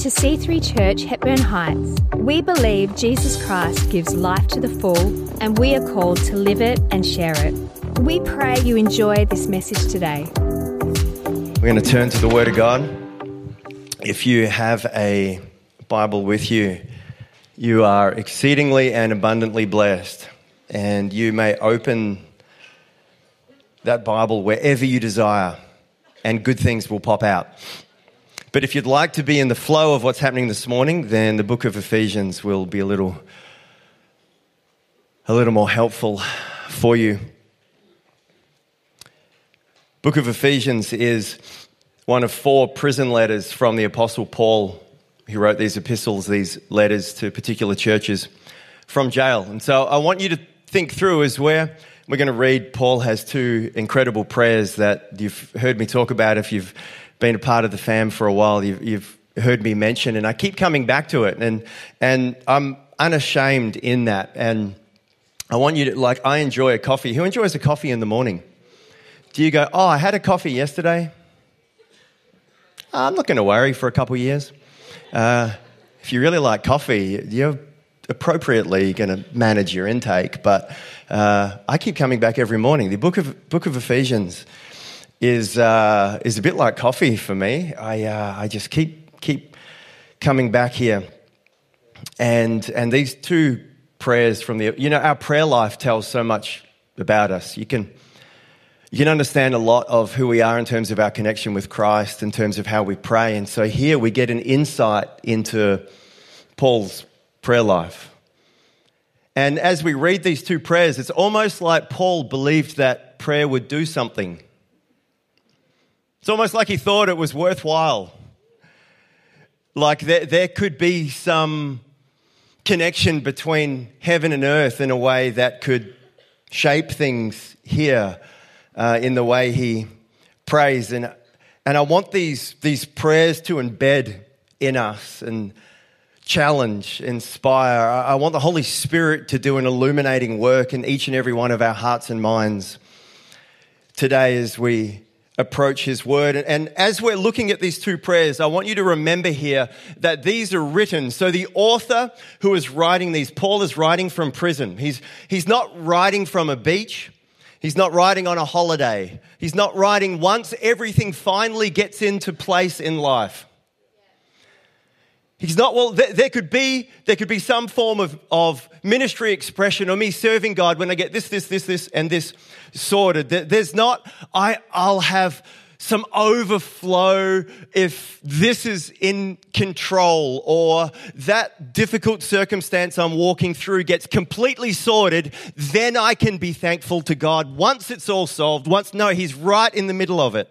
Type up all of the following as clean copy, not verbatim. to C3 Church, Hepburn Heights. We believe Jesus Christ gives life to the full, and we are called to live it and share it. We pray you enjoy this message today. We're going to turn to the Word of God. If you have a Bible with you, you are exceedingly and abundantly blessed, and you may open that Bible wherever you desire, and good things will pop out. But if you'd like to be in the flow of what's happening this morning, then the book of Ephesians will be a little more helpful for you. Book of Ephesians is one of 4 prison letters from the Apostle Paul, who wrote these epistles, these letters to particular churches from jail. And so I want you to think through is where we're going to read. Paul has 2 incredible prayers that you've heard me talk about if you've been a part of the fam for a while. You've heard me mention, and I keep coming back to it, and I'm unashamed in that. And I want you to, like, I enjoy a coffee. Who enjoys a coffee in the morning? Do you go, oh, I had a coffee yesterday? I'm not going to worry for a couple of years. If you really like coffee, you're appropriately going to manage your intake. But I keep coming back every morning. The book of Ephesians is a bit like coffee for me. I just keep coming back here, and these 2 prayers from the, you know, our prayer life tells so much about us. You can understand a lot of who we are in terms of our connection with Christ, in terms of how we pray, and so here we get an insight into Paul's prayer life. And as we read these 2 prayers, it's almost like Paul believed that prayer would do something. It's almost like he thought it was worthwhile. Like there could be some connection between heaven and earth in a way that could shape things here in the way he prays. And I want these prayers to embed in us and challenge, inspire. I want the Holy Spirit to do an illuminating work in each and every one of our hearts and minds today as we approach his word. And as we're looking at these 2 prayers, I want you to remember here that these are written. So the author who is writing these, Paul is writing from prison. He's not writing from a beach. He's not writing on a holiday. He's not writing once everything finally gets into place in life. He's not, well, there could be some form of ministry expression or me serving God when I get this, and this sorted. There's not, I'll have some overflow if this is in control, or that difficult circumstance I'm walking through gets completely sorted, then I can be thankful to God once it's all solved. No, he's right in the middle of it.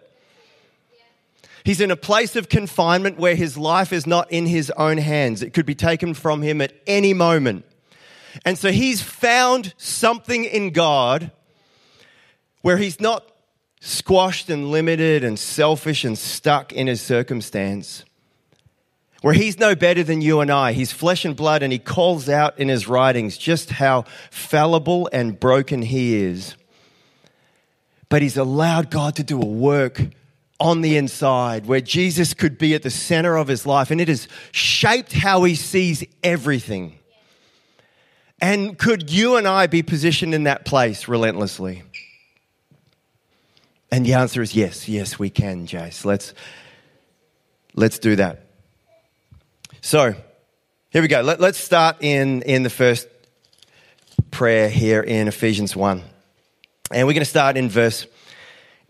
He's in a place of confinement where his life is not in his own hands. It could be taken from him at any moment. And so he's found something in God where he's not squashed and limited and selfish and stuck in his circumstance, where he's no better than you and I. He's flesh and blood, and he calls out in his writings just how fallible and broken he is. But he's allowed God to do a work on the inside, where Jesus could be at the center of his life, and it has shaped how he sees everything. And could you and I be positioned in that place relentlessly? And the answer is yes, we can, Jace. Let's do that. So here we go. Let's start in the first prayer here in Ephesians 1, and we're going to start in verse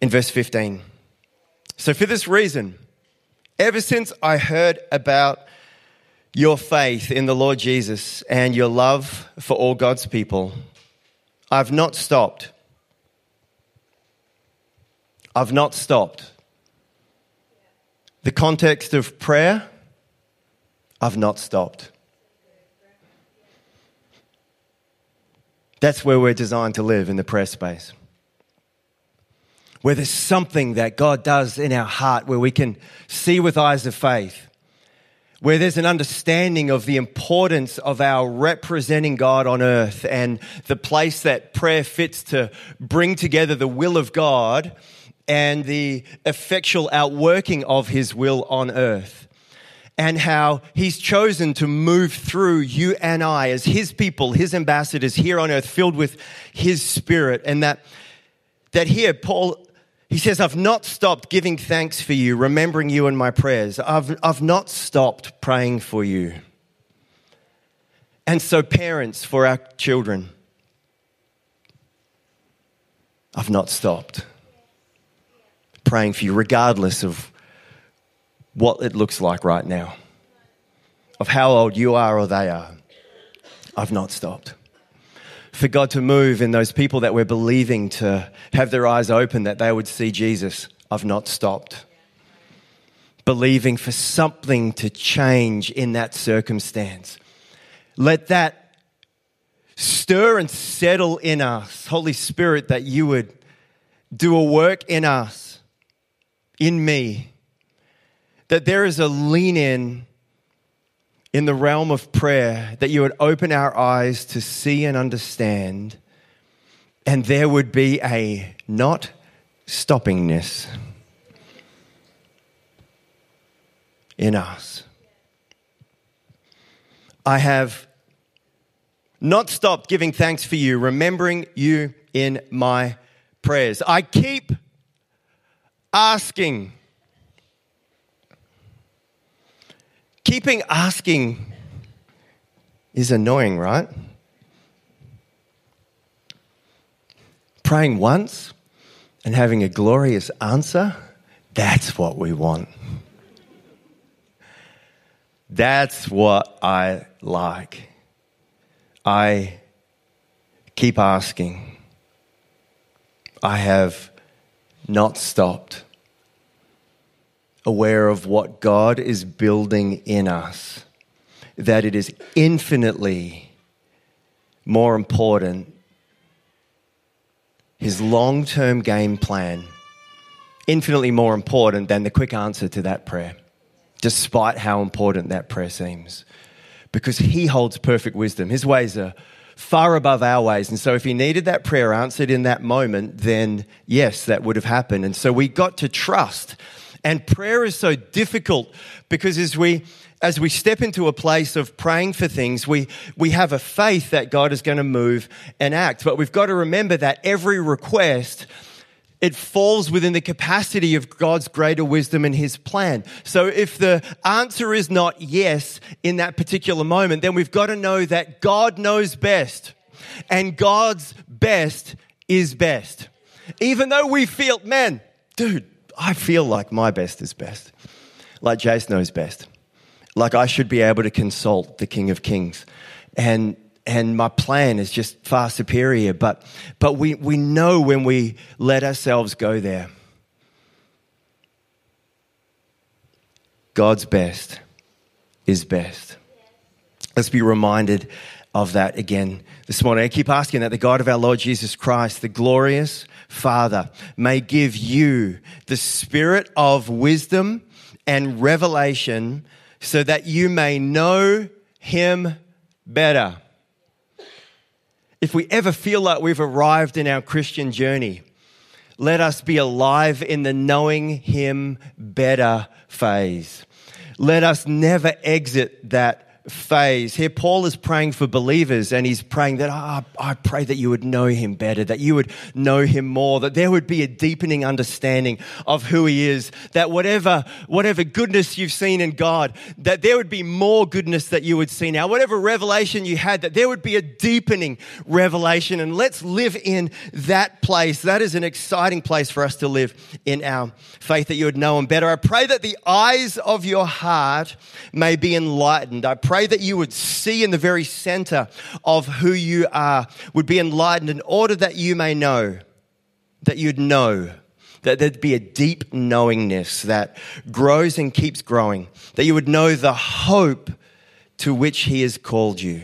15. So for this reason, ever since I heard about your faith in the Lord Jesus and your love for all God's people, I've not stopped. The context of prayer, I've not stopped. That's where we're designed to live, in the prayer space, where there's something that God does in our heart, where we can see with eyes of faith, where there's an understanding of the importance of our representing God on earth, and the place that prayer fits to bring together the will of God and the effectual outworking of his will on earth. and how he's chosen to move through you and I as his people, his ambassadors here on earth, filled with his Spirit. And that here, Paul, he says, I've not stopped giving thanks for you, remembering you in my prayers. I've not stopped praying for you. And so parents, for our children, I've not stopped praying for you, regardless of what it looks like right now, of how old you are or they are. I've not stopped. For God to move in those people that we're believing to have their eyes open, that they would see Jesus, I've not stopped. Believing for something to change in that circumstance. Let that stir and settle in us. Holy Spirit, that you would do a work in us, in me, that there is a lean in the realm of prayer, that you would open our eyes to see and understand, and there would be a not stoppingness in us. I have not stopped giving thanks for you, remembering you in my prayers. I keep asking. Keeping asking is annoying, right? Praying once and having a glorious answer, that's what we want. That's what I like. I keep asking. I have not stopped, aware of what God is building in us, that it is infinitely more important, his long-term game plan, infinitely more important than the quick answer to that prayer, despite how important that prayer seems, because he holds perfect wisdom. His ways are far above our ways. And so if he needed that prayer answered in that moment, then yes, that would have happened. And so we got to trust. And prayer is so difficult because as we step into a place of praying for things, we have a faith that God is going to move and act. But we've got to remember that every request, it falls within the capacity of God's greater wisdom and his plan. So if the answer is not yes in that particular moment, then we've got to know that God knows best, and God's best is best. Even though we feel, man, dude, I feel like my best is best, like Jace knows best, like I should be able to consult the King of Kings, and my plan is just far superior. But we know when we let ourselves go there, God's best is best. Let's be reminded of that again this morning. I keep asking that the God of our Lord Jesus Christ, the glorious Father, may give you the spirit of wisdom and revelation so that you may know him better. If we ever feel like we've arrived in our Christian journey, let us be alive in the knowing him better phase. Let us never exit that phase. Here Paul is praying for believers, and he's praying that, I pray that you would know him better, that you would know him more, that there would be a deepening understanding of who he is, that whatever goodness you've seen in God, that there would be more goodness that you would see now, whatever revelation you had, that there would be a deepening revelation. And let's live in that place. That is an exciting place for us to live in our faith, that you would know him better. I pray that the eyes of your heart may be enlightened. I pray that you would see in the very center of who you are, would be enlightened in order that you may know, that you'd know, that there'd be a deep knowingness that grows and keeps growing, that you would know the hope to which he has called you.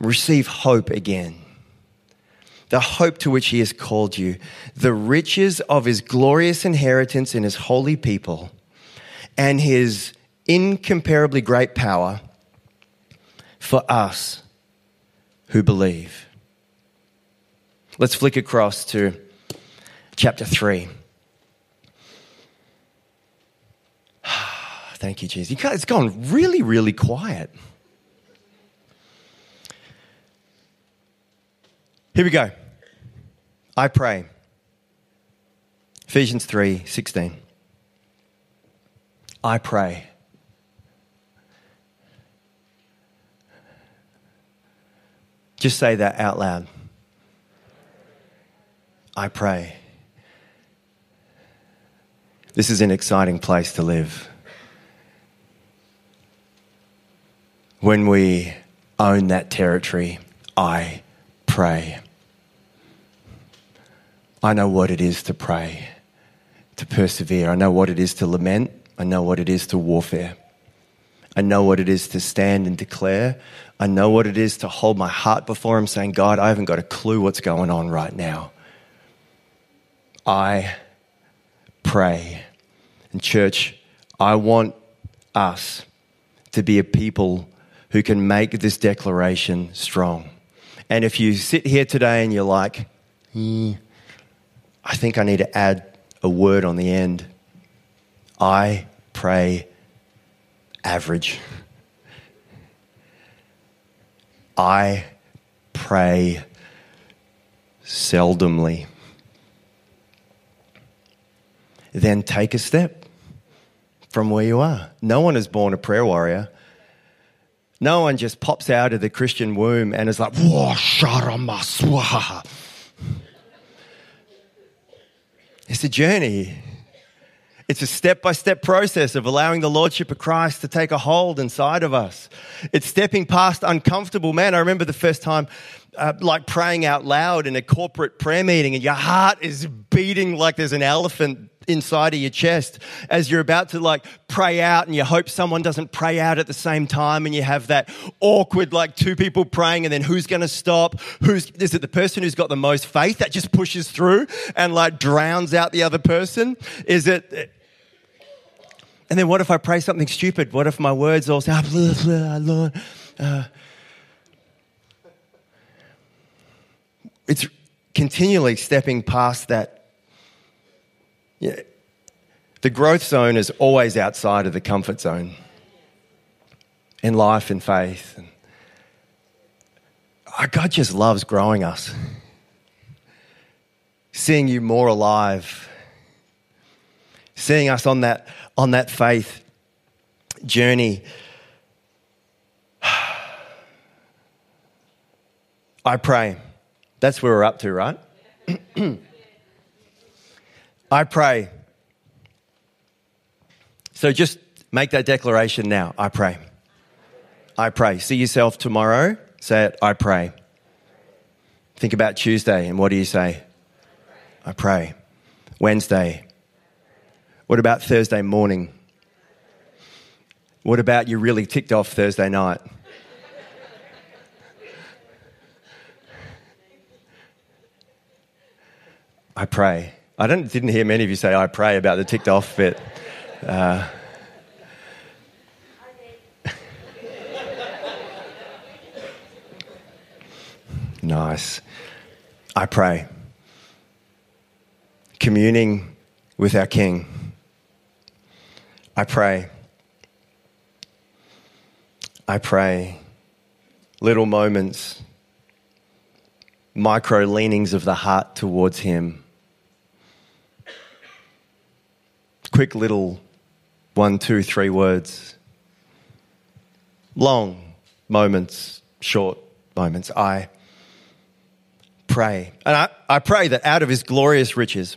Receive hope again. The hope to which he has called you, the riches of his glorious inheritance in his holy people, and his incomparably great power for us who believe. Let's flick across to chapter 3. Thank you, Jesus. It's gone really, really quiet. Here we go. I pray. Ephesians 3:16. I pray . Just say that out loud. I pray. This is an exciting place to live. When we own that territory, I pray. I know what it is to pray, to persevere. I know what it is to lament. I know what it is to warfare. I know what it is to stand and declare. I know what it is to hold my heart before Him saying, God, I haven't got a clue what's going on right now. I pray. And church, I want us to be a people who can make this declaration strong. And if you sit here today and you're like, I think I need to add a word on the end. I pray average. I pray seldomly. Then take a step from where you are. No one is born a prayer warrior. No one just pops out of the Christian womb and is like, whoa, sharamaswaha. It's a journey. It's a step-by-step process of allowing the Lordship of Christ to take a hold inside of us. It's stepping past uncomfortable. Man, I remember the first time like praying out loud in a corporate prayer meeting and your heart is beating like there's an elephant inside of your chest as you're about to like pray out and you hope someone doesn't pray out at the same time and you have that awkward like two people praying and then who's going to stop? Is it the person who's got the most faith that just pushes through and like drowns out the other person? And then what if I pray something stupid? What if my words all say, Lord? It's continually stepping past that. Yeah. The growth zone is always outside of the comfort zone in life and faith. And God just loves growing us, seeing you more alive, seeing us on that faith journey. I pray. That's where we're up to, right? I pray. So just make that declaration now. I pray. I pray. See yourself tomorrow. Say it. I pray. Think about Tuesday and what do you say? I pray. Wednesday. What about Thursday morning? What about you're really ticked off Thursday night? I pray. I didn't hear many of you say I pray about the ticked off bit. Nice. I pray. Communing with our King. I pray. I pray. Little moments. Micro leanings of the heart towards Him. Quick little 1, 2, 3 words. Long moments, short moments. I pray. And I pray that out of His glorious riches,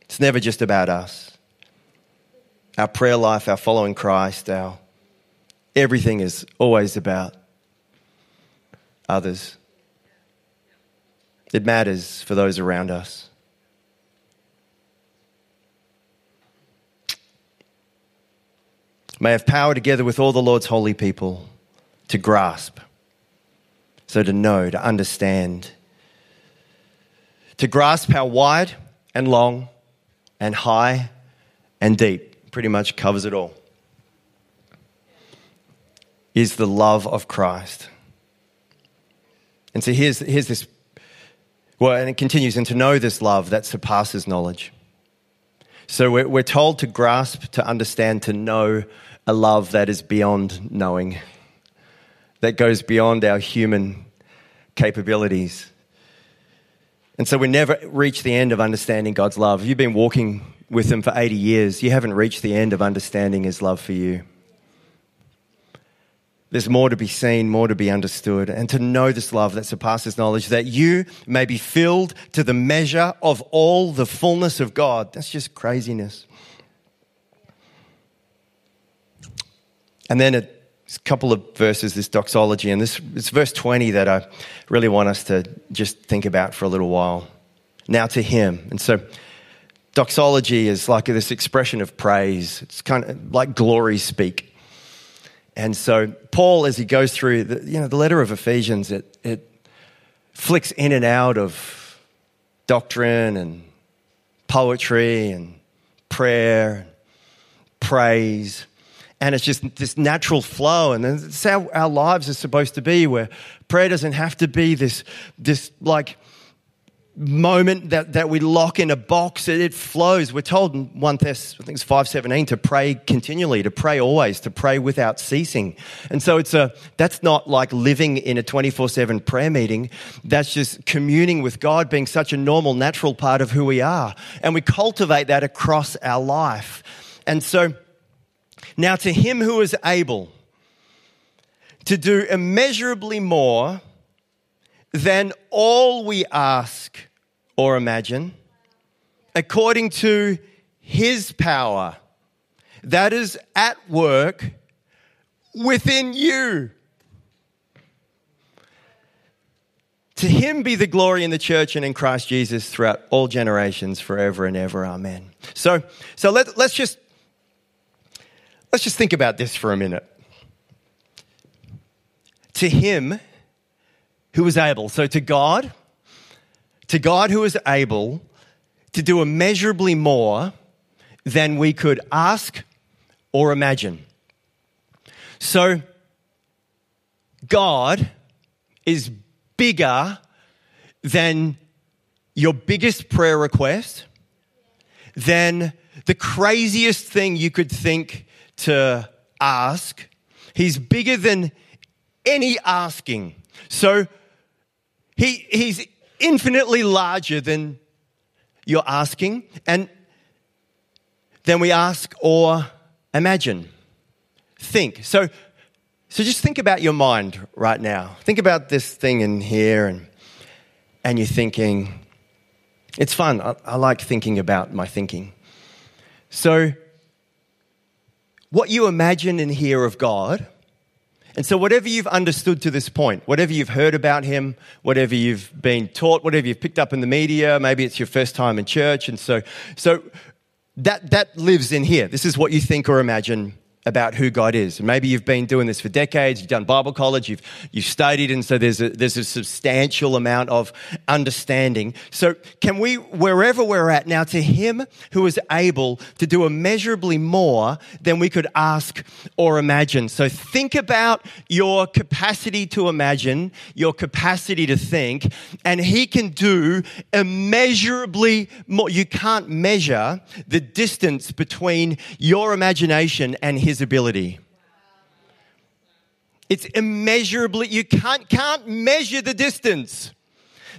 It's never just about us. Our prayer life, our following Christ, our everything is always about others. It matters for those around us. may have power together with all the Lord's holy people to grasp. So to know, to understand, to grasp how wide and long and high and deep, pretty much covers it all, is the love of Christ. And so here's this, well, and it continues, and to know this love that surpasses knowledge. So we're told to grasp, to understand, to know a love that is beyond knowing, that goes beyond our human capabilities. And so we never reach the end of understanding God's love. You've been walking with him for 80 years. You haven't reached the end of understanding his love for you. There's more to be seen, more to be understood, and to know this love that surpasses knowledge, that you may be filled to the measure of all the fullness of God. That's just craziness. And then a couple of verses, this doxology, and this it's verse 20 that I really want us to just think about for a little while. Now to him. And so doxology is like this expression of praise. It's kind of like glory speak. And so Paul, as he goes through the letter of Ephesians, it flicks in and out of doctrine and poetry and prayer, praise, and it's just this natural flow. And it's how our lives are supposed to be, where prayer doesn't have to be this like moment that we lock in a box. It flows. We're told in 1 Thess, I think it's 5:17, to pray continually, to pray always, to pray without ceasing. And so that's not like living in a 24/7 prayer meeting. That's just communing with God being such a normal, natural part of who we are. And we cultivate that across our life. And so now to him who is able to do immeasurably more than all we ask or imagine, according to his power that is at work within you. To him be the glory in the church and in Christ Jesus throughout all generations, forever and ever. Amen. So let's just think about this for a minute. To him who is able. So to God who is able to do immeasurably more than we could ask or imagine. So God is bigger than your biggest prayer request, than the craziest thing you could think to ask. He's bigger than any asking. So He's infinitely larger than you're asking and than we ask or imagine. Think. So just think about your mind right now. Think about this thing in here and you're thinking, it's fun. I like thinking about my thinking. So what you imagine and hear of God. And so whatever you've understood to this point, whatever you've heard about him, whatever you've been taught, whatever you've picked up in the media, maybe it's your first time in church. And so that lives in here. This is what you think or imagine about who God is. And maybe you've been doing this for decades, you've done Bible college, you've studied, and so there's a substantial amount of understanding. So can we, wherever we're at now, to him who is able to do immeasurably more than we could ask or imagine. So think about your capacity to imagine, your capacity to think, and he can do immeasurably more. You can't measure the distance between your imagination and his ability. It's immeasurably, you can't measure the distance.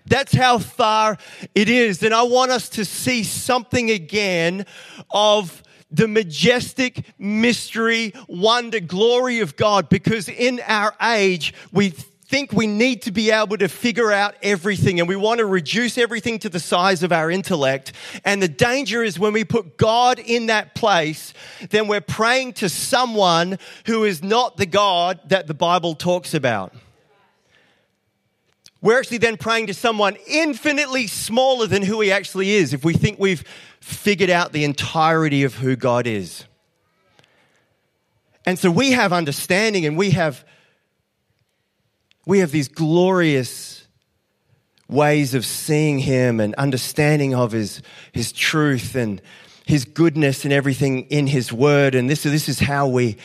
That's how far it is. And I want us to see something again of the majestic mystery, wonder, glory of God, because in our age, we think we need to be able to figure out everything, and we want to reduce everything to the size of our intellect. And the danger is when we put God in that place, then we're praying to someone who is not the God that the Bible talks about. We're actually then praying to someone infinitely smaller than who he actually is if we think we've figured out the entirety of who God is. And so we have understanding, and we have these glorious ways of seeing him and understanding of his truth and his goodness and everything in his word. And this is how we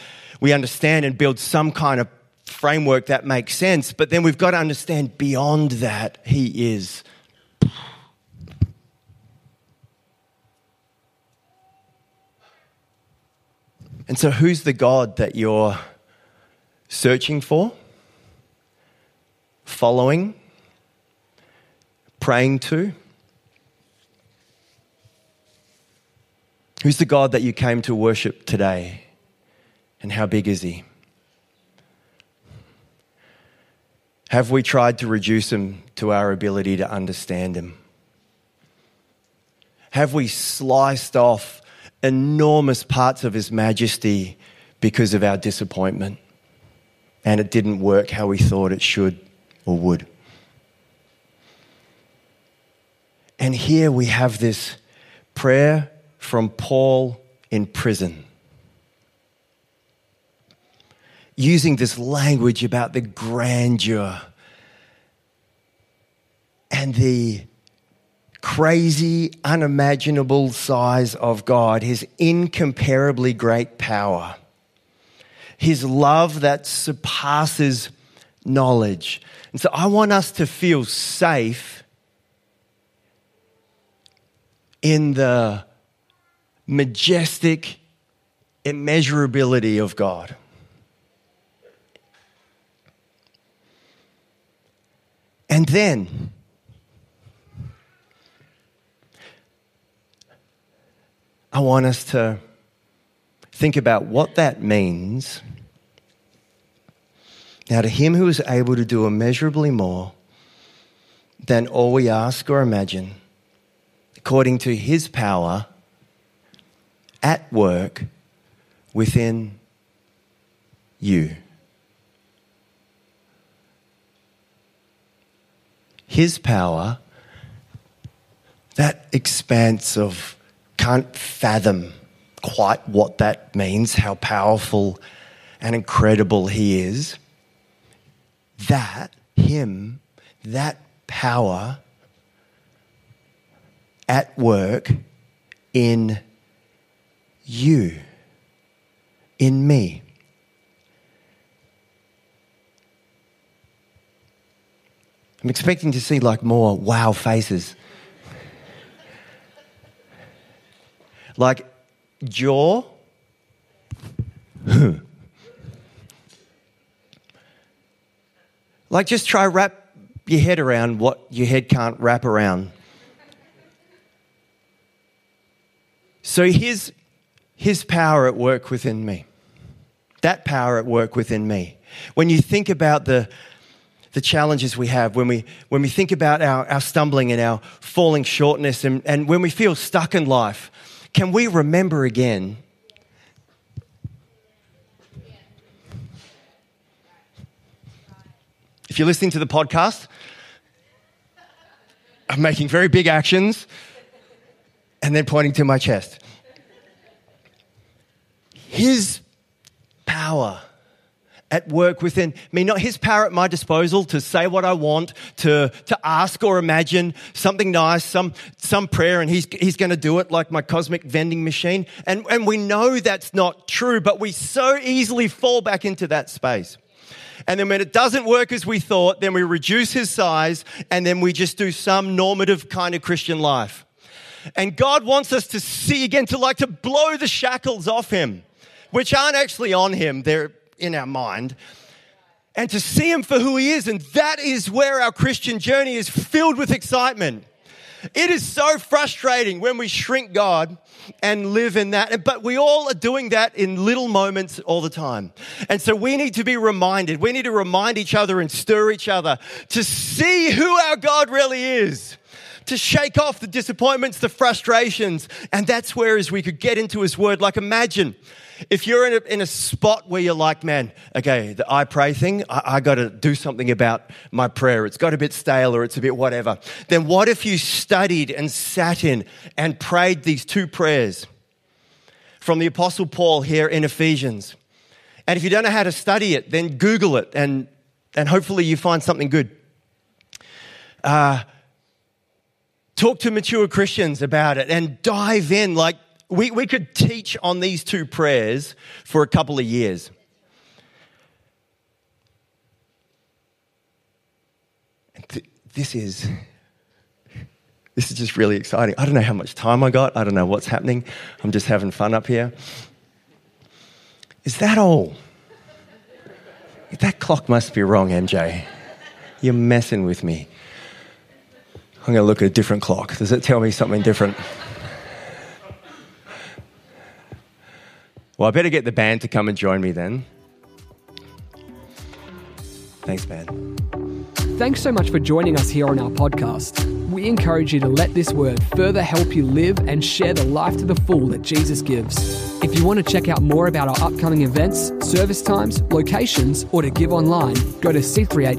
understand and build some kind of framework that makes sense. But then we've got to understand beyond that, he is. And so who's the God that you're searching for, following, praying to? Who's the God that you came to worship today? And how big is he? Have we tried to reduce him to our ability to understand him? Have we sliced off enormous parts of his majesty because of our disappointment, and it didn't work how we thought it should or would? And here we have this prayer from Paul in prison, using this language about the grandeur and the crazy, unimaginable size of God, his incomparably great power, his love that surpasses knowledge. And so I want us to feel safe in the majestic immeasurability of God. And then I want us to think about what that means. Now, to him who is able to do immeasurably more than all we ask or imagine, according to his power at work within you. His power, that expanse of can't fathom quite what that means, how powerful and incredible he is. That power at work in you, in me. I'm expecting to see like more wow faces. Like jaw. Like just try wrap your head around what your head can't wrap around. So his power at work within me. That power at work within me. When you think about the challenges we have, when we think about our stumbling and our falling shortness, and when we feel stuck in life, can we remember again if you're listening to the podcast, I'm making very big actions and then pointing to my chest. His power at work within me, not his power at my disposal to say what I want, to ask or imagine something nice, some prayer, and he's going to do it like my cosmic vending machine. And we know that's not true, but we so easily fall back into that space. And then when it doesn't work as we thought, then we reduce his size, and then we just do some normative kind of Christian life. And God wants us to see again, to blow the shackles off him, which aren't actually on him. They're in our mind, and to see him for who he is. And that is where our Christian journey is filled with excitement. It is so frustrating when we shrink God and live in that, but we all are doing that in little moments all the time. And so we need to be reminded. We need to remind each other and stir each other to see who our God really is, to shake off the disappointments, the frustrations. And that's where as we could get into his word, like imagine if you're in a spot where you're like, man, okay, the I pray thing, I got to do something about my prayer. It's got a bit stale, or it's a bit whatever. Then what if you studied and sat in and prayed these two prayers from the Apostle Paul here in Ephesians? And if you don't know how to study it, then Google it, and hopefully you find something good. Talk to mature Christians about it and dive in. Like, we could teach on these two prayers for a couple of years. And this is just really exciting. I don't know how much time I got. I don't know what's happening. I'm just having fun up here. Is that all? That clock must be wrong, MJ. You're messing with me. I'm going to look at a different clock. Does it tell me something different? Well, I better get the band to come and join me then. Thanks, man. Thanks so much for joining us here on our podcast. We encourage you to let this word further help you live and share the life to the full that Jesus gives. If you want to check out more about our upcoming events, service times, locations, or to give online, go to c3hh.com.au.